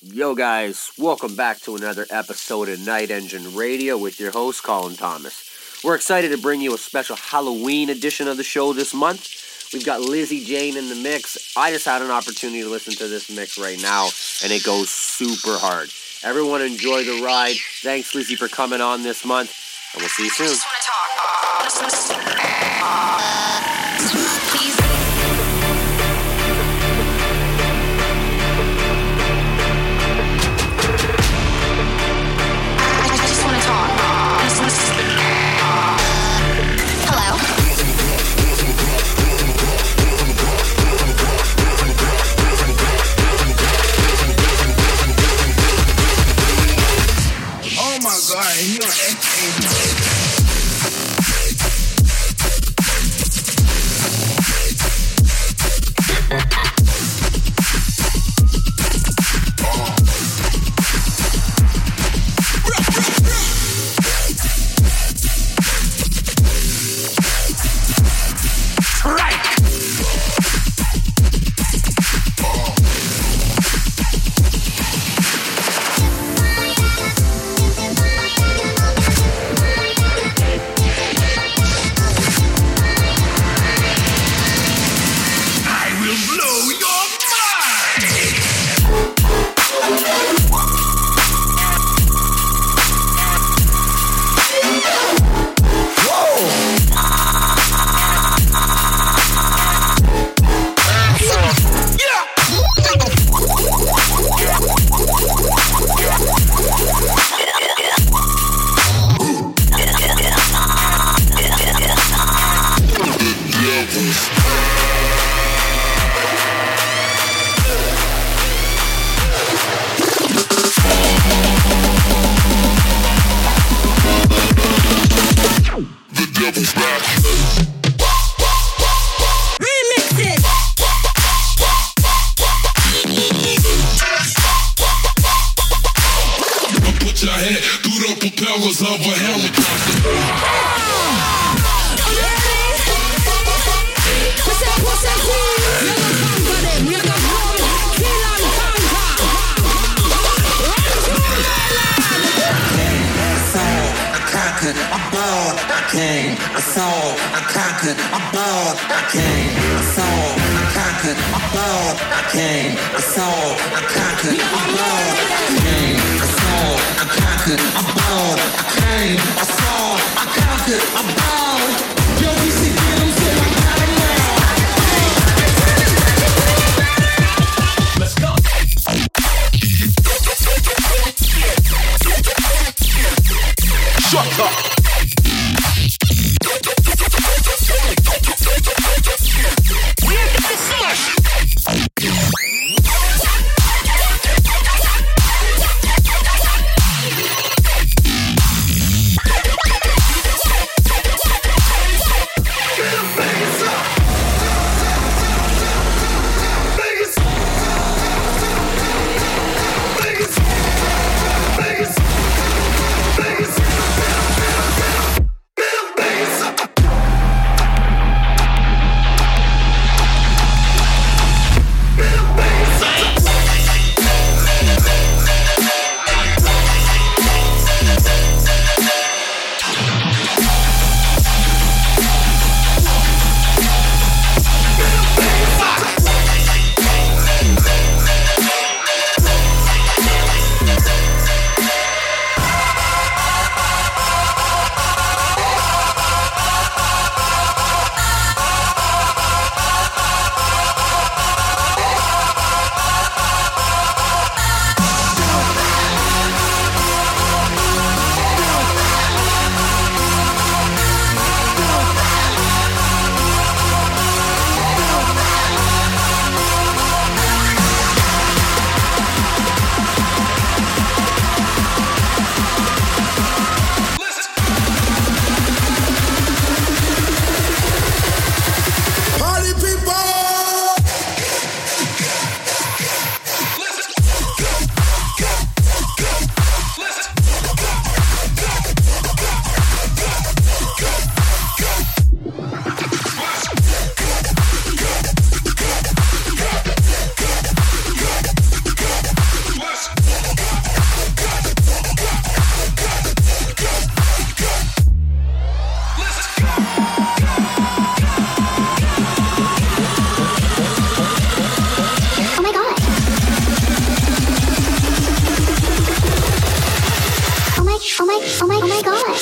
Yo guys, welcome back to another episode of Nightenjin Radio with your host Colin Thomas. We're excited to bring you a special Halloween edition of the show this month. We've got Lizzy Jane in the mix. I just had an opportunity to listen to this mix right now, and it goes super hard. Everyone enjoy the ride. Thanks Lizzy for coming on this month, and we'll see you soon. I just want to talk. Please. my gosh.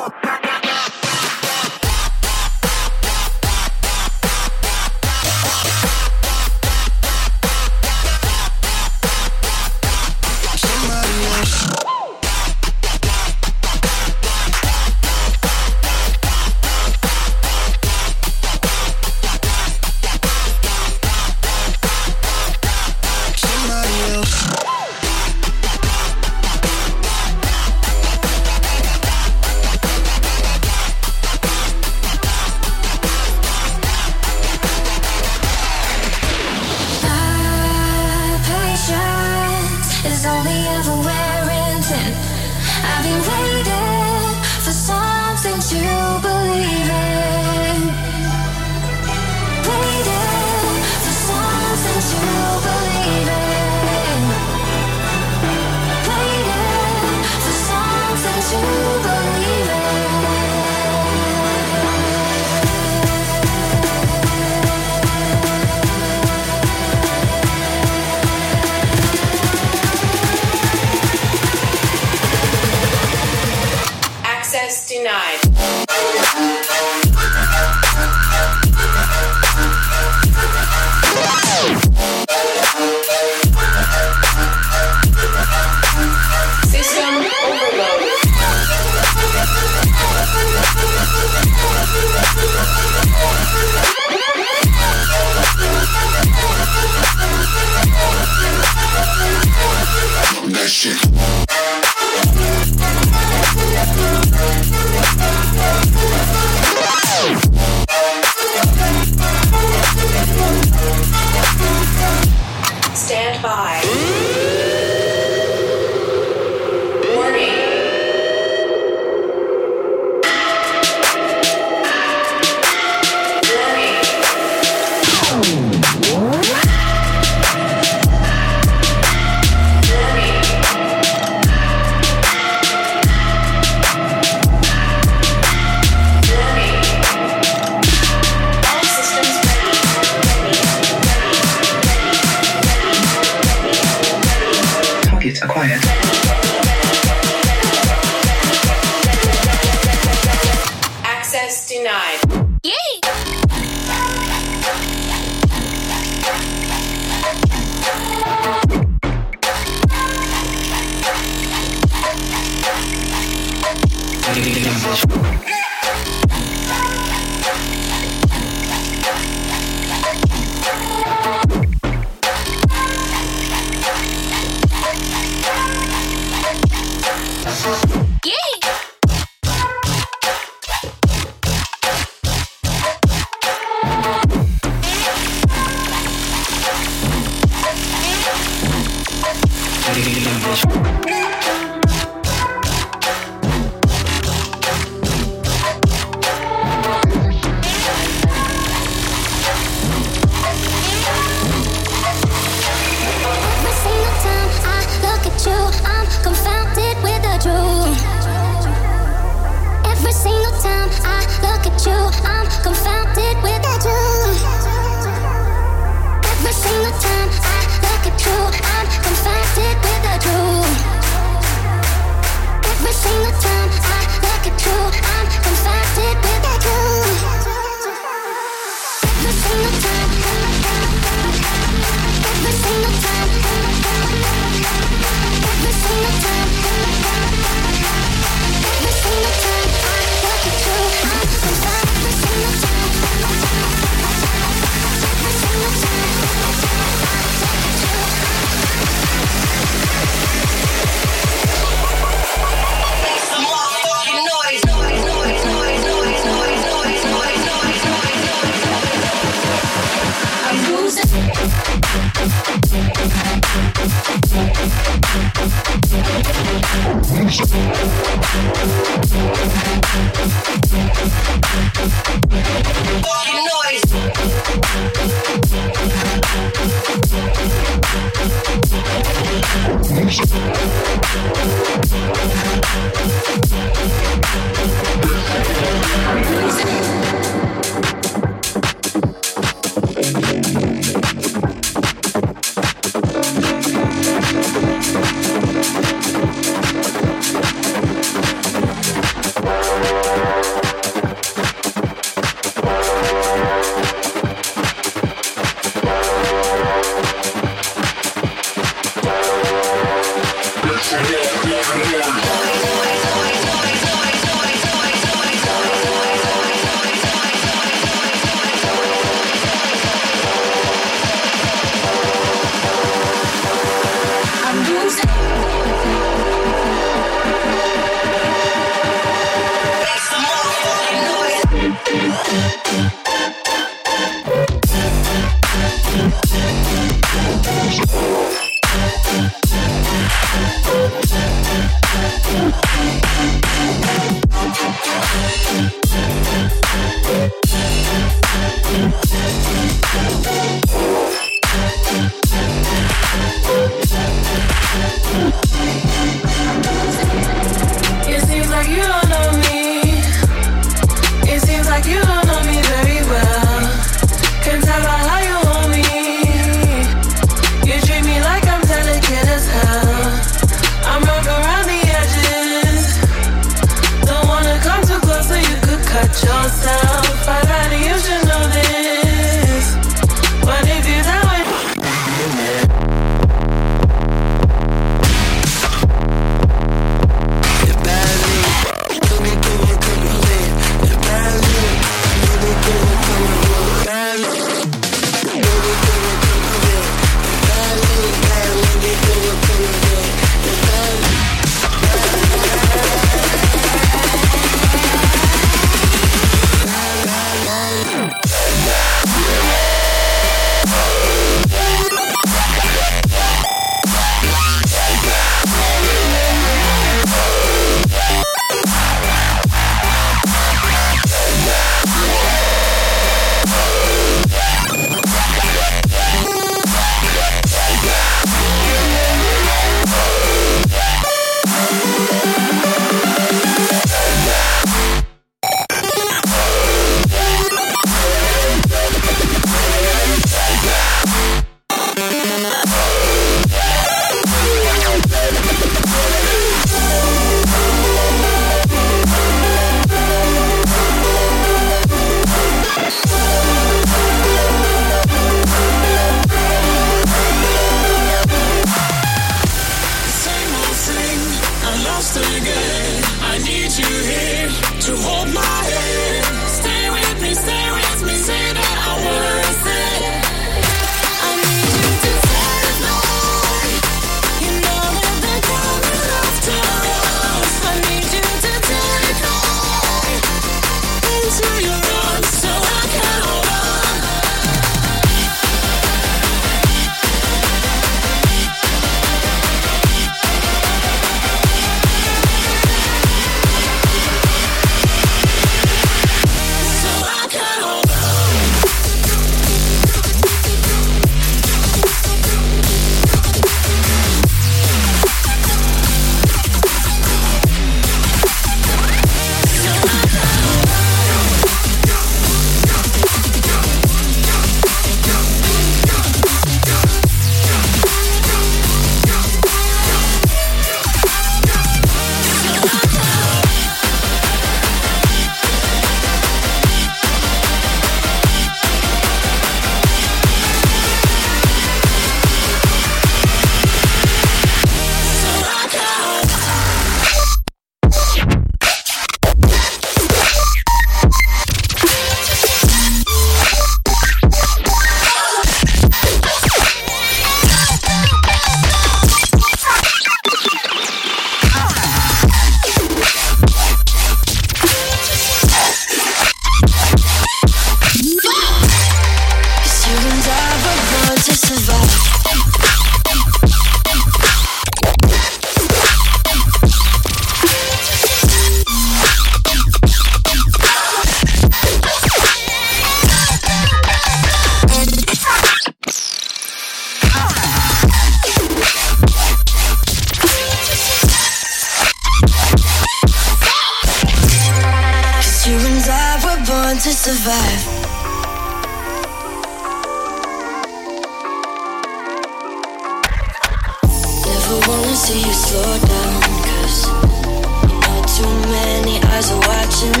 wanna see you slow down, 'cause you know too many eyes are watching.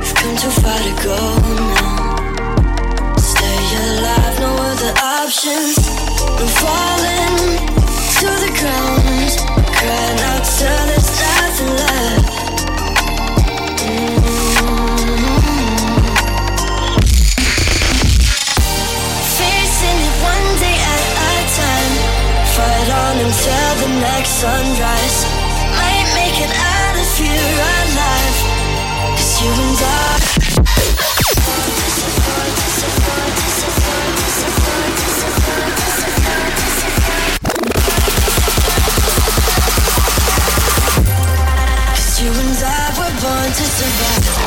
You've come too far to go now. Stay alive, no other option. I'm falling to the ground, crying out till there's nothing left. Until the next sunrise, might make it out if you're alive. 'Cause you and I were born to survive.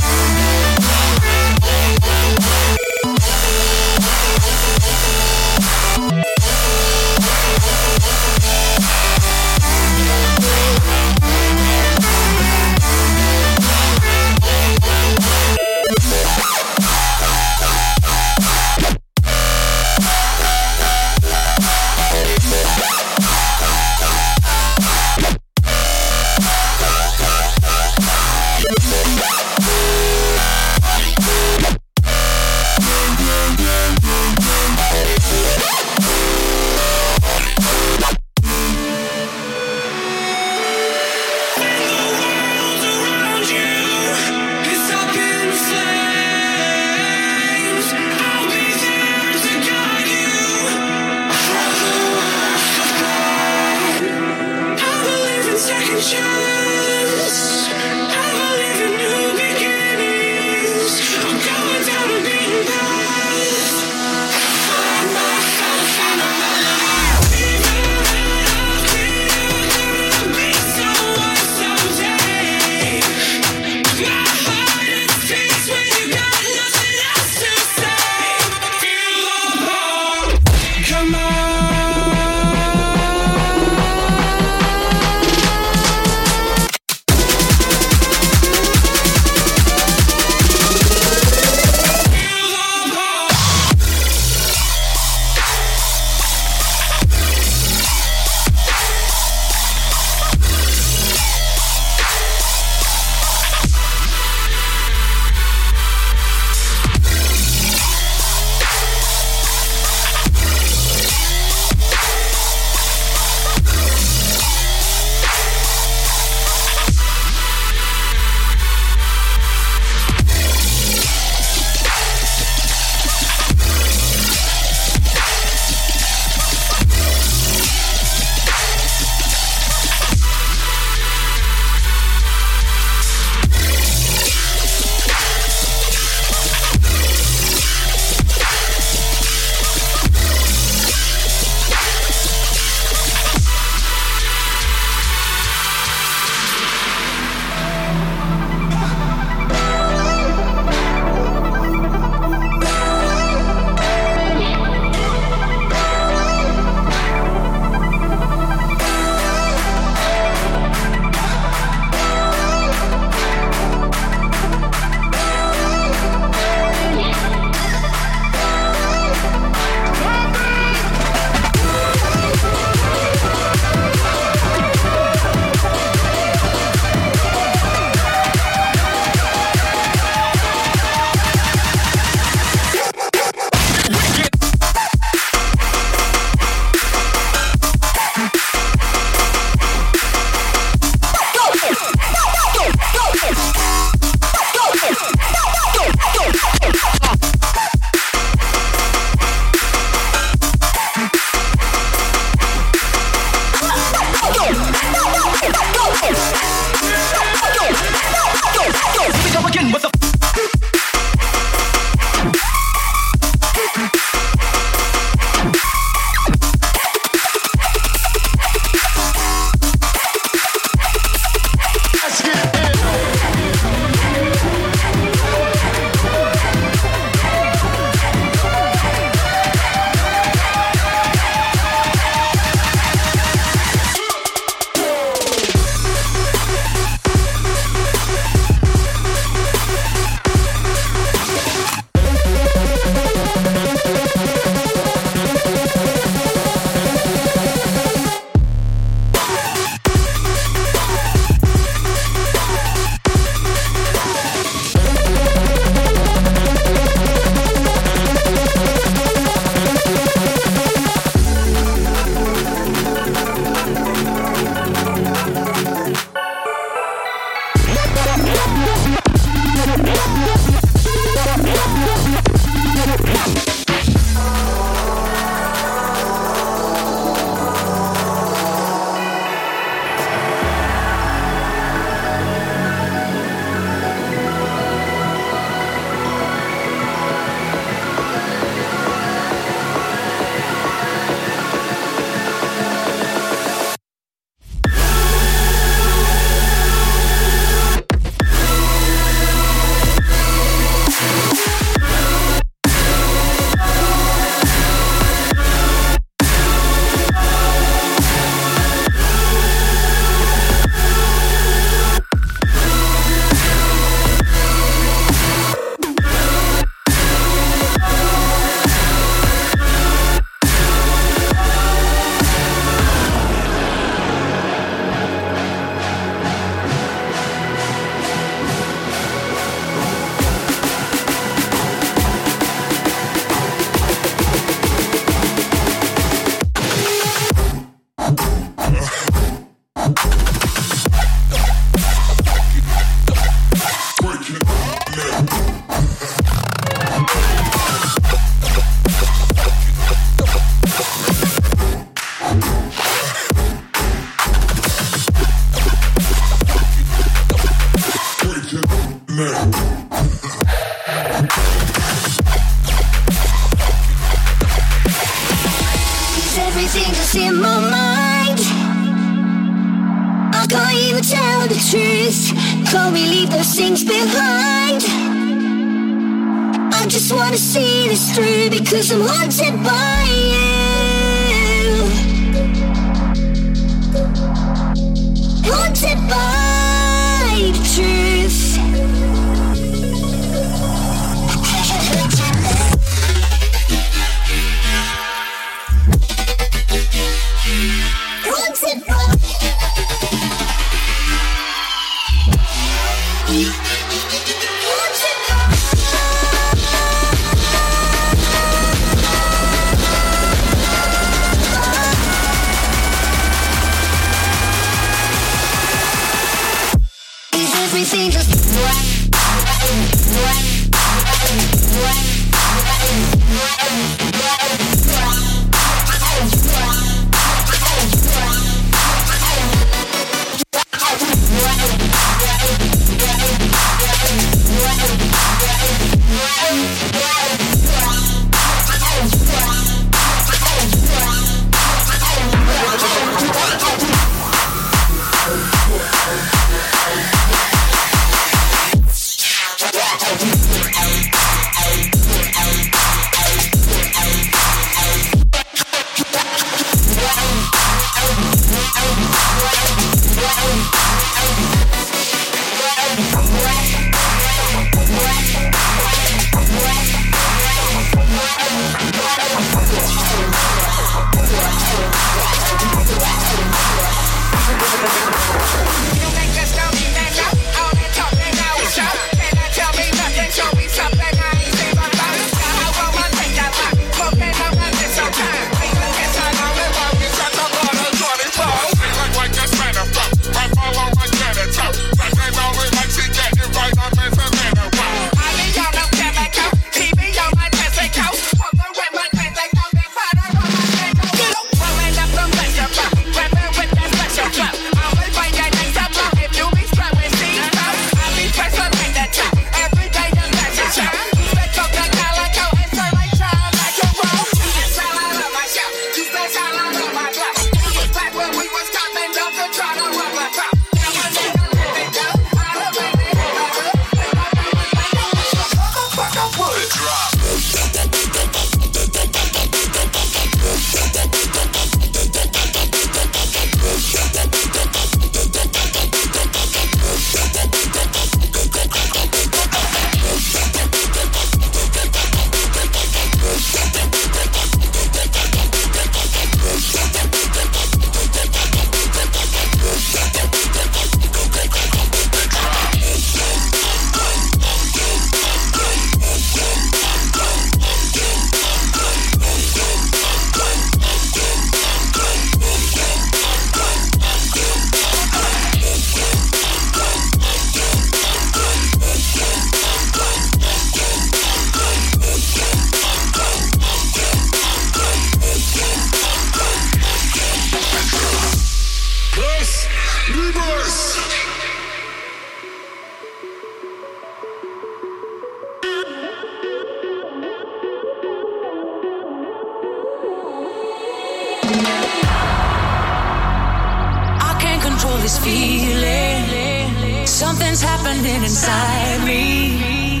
control this feeling. Something's happening inside me.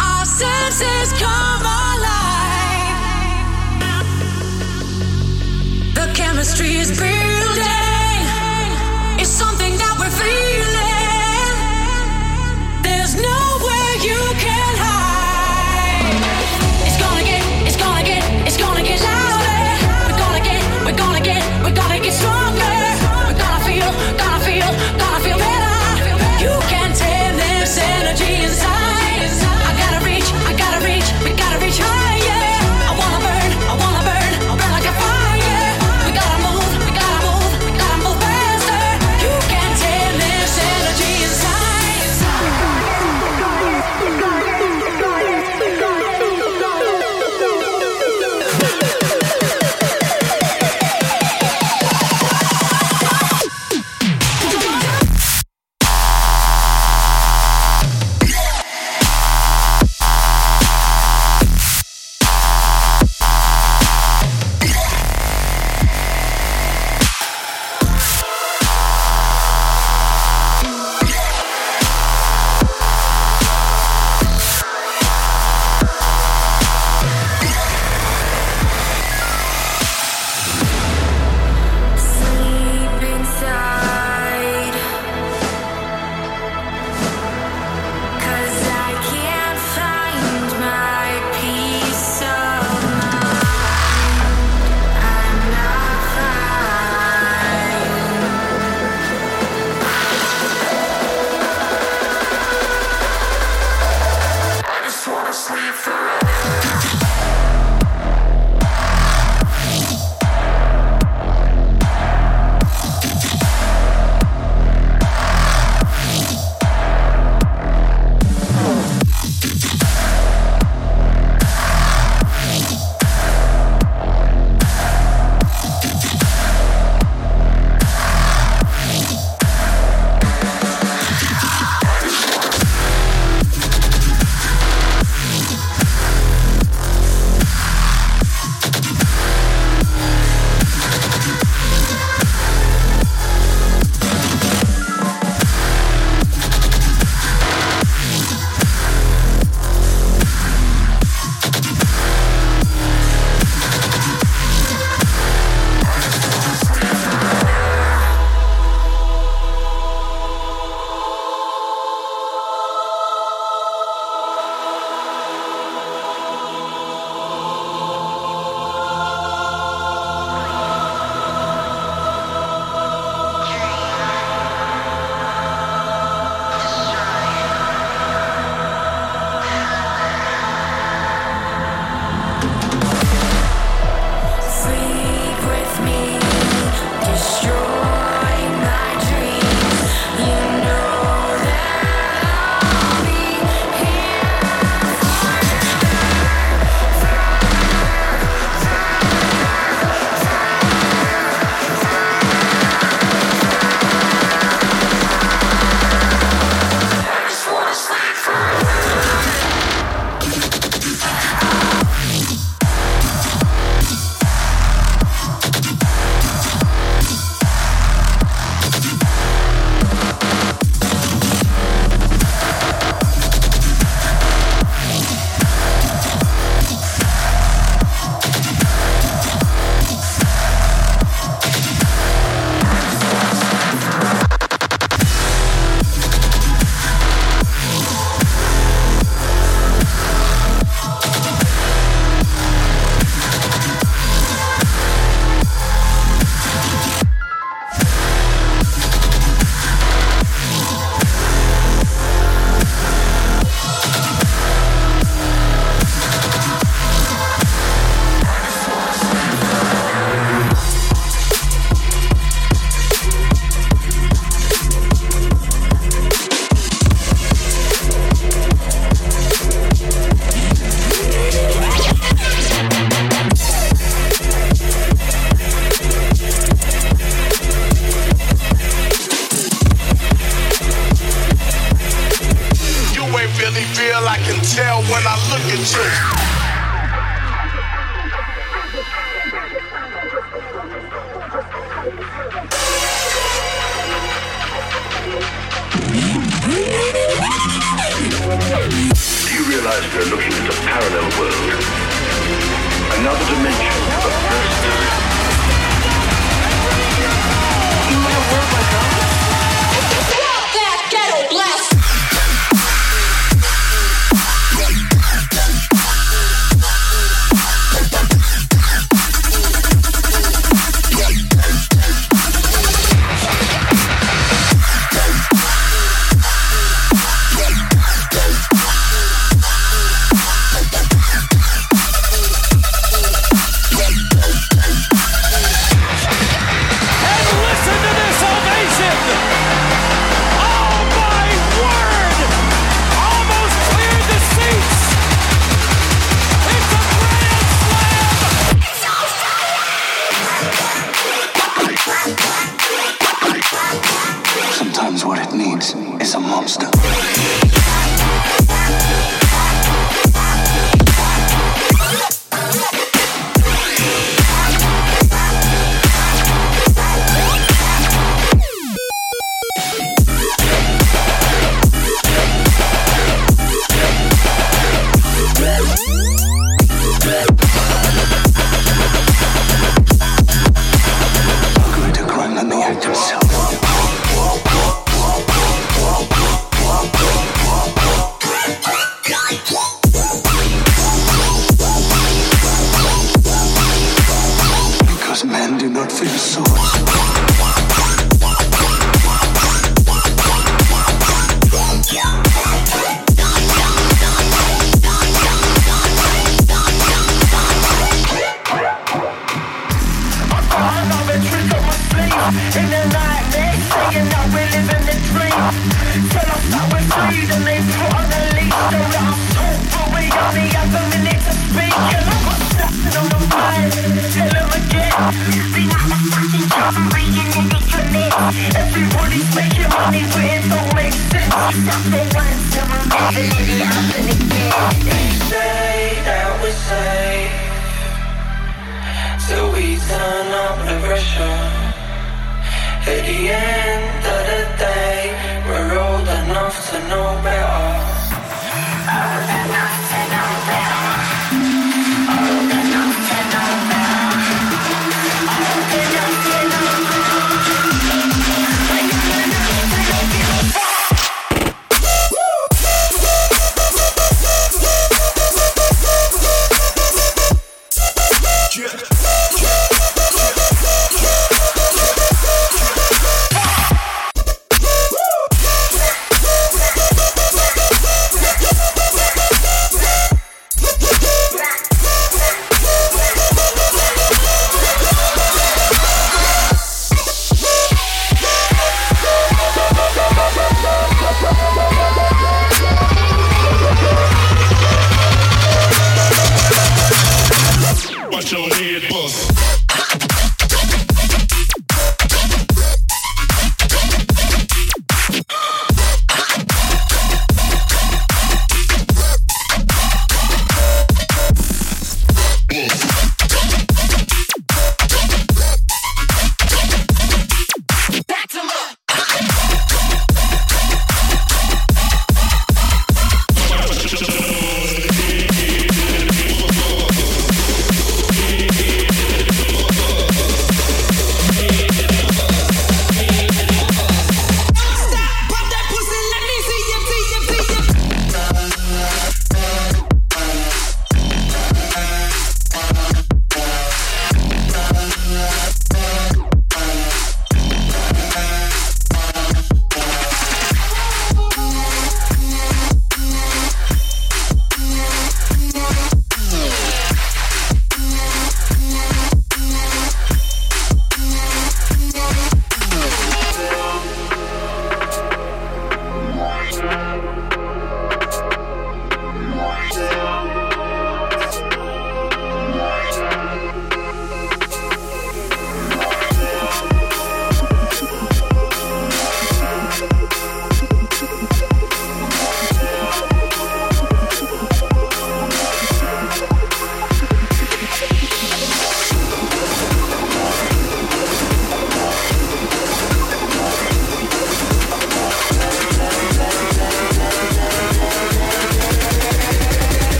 Our senses come alive. The chemistry is building. It's something that we're feeling. There's no way you can hide. It's gonna get loud. Energy inside. I gotta reach, we gotta reach.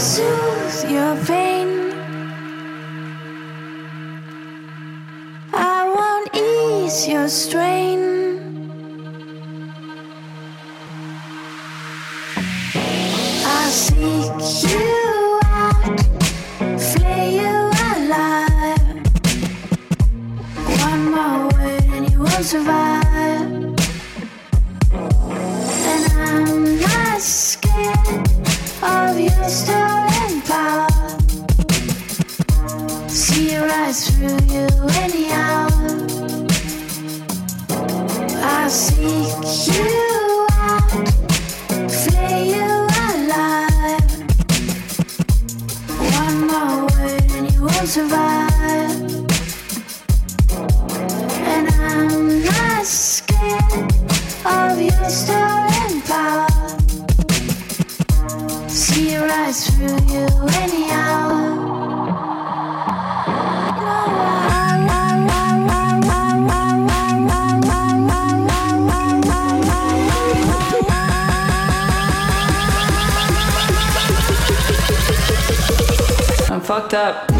soothe your pain. I won't ease your strain. I seek you out, flay you alive. One more word and you won't survive. And I'm not scared of your stolen power. See you right through you anyhow. I seek you out, flay you alive. One more word and you won't survive. And I'm not scared of your stolen power. See you right through you anyhow. I'm fucked up.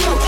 Yo,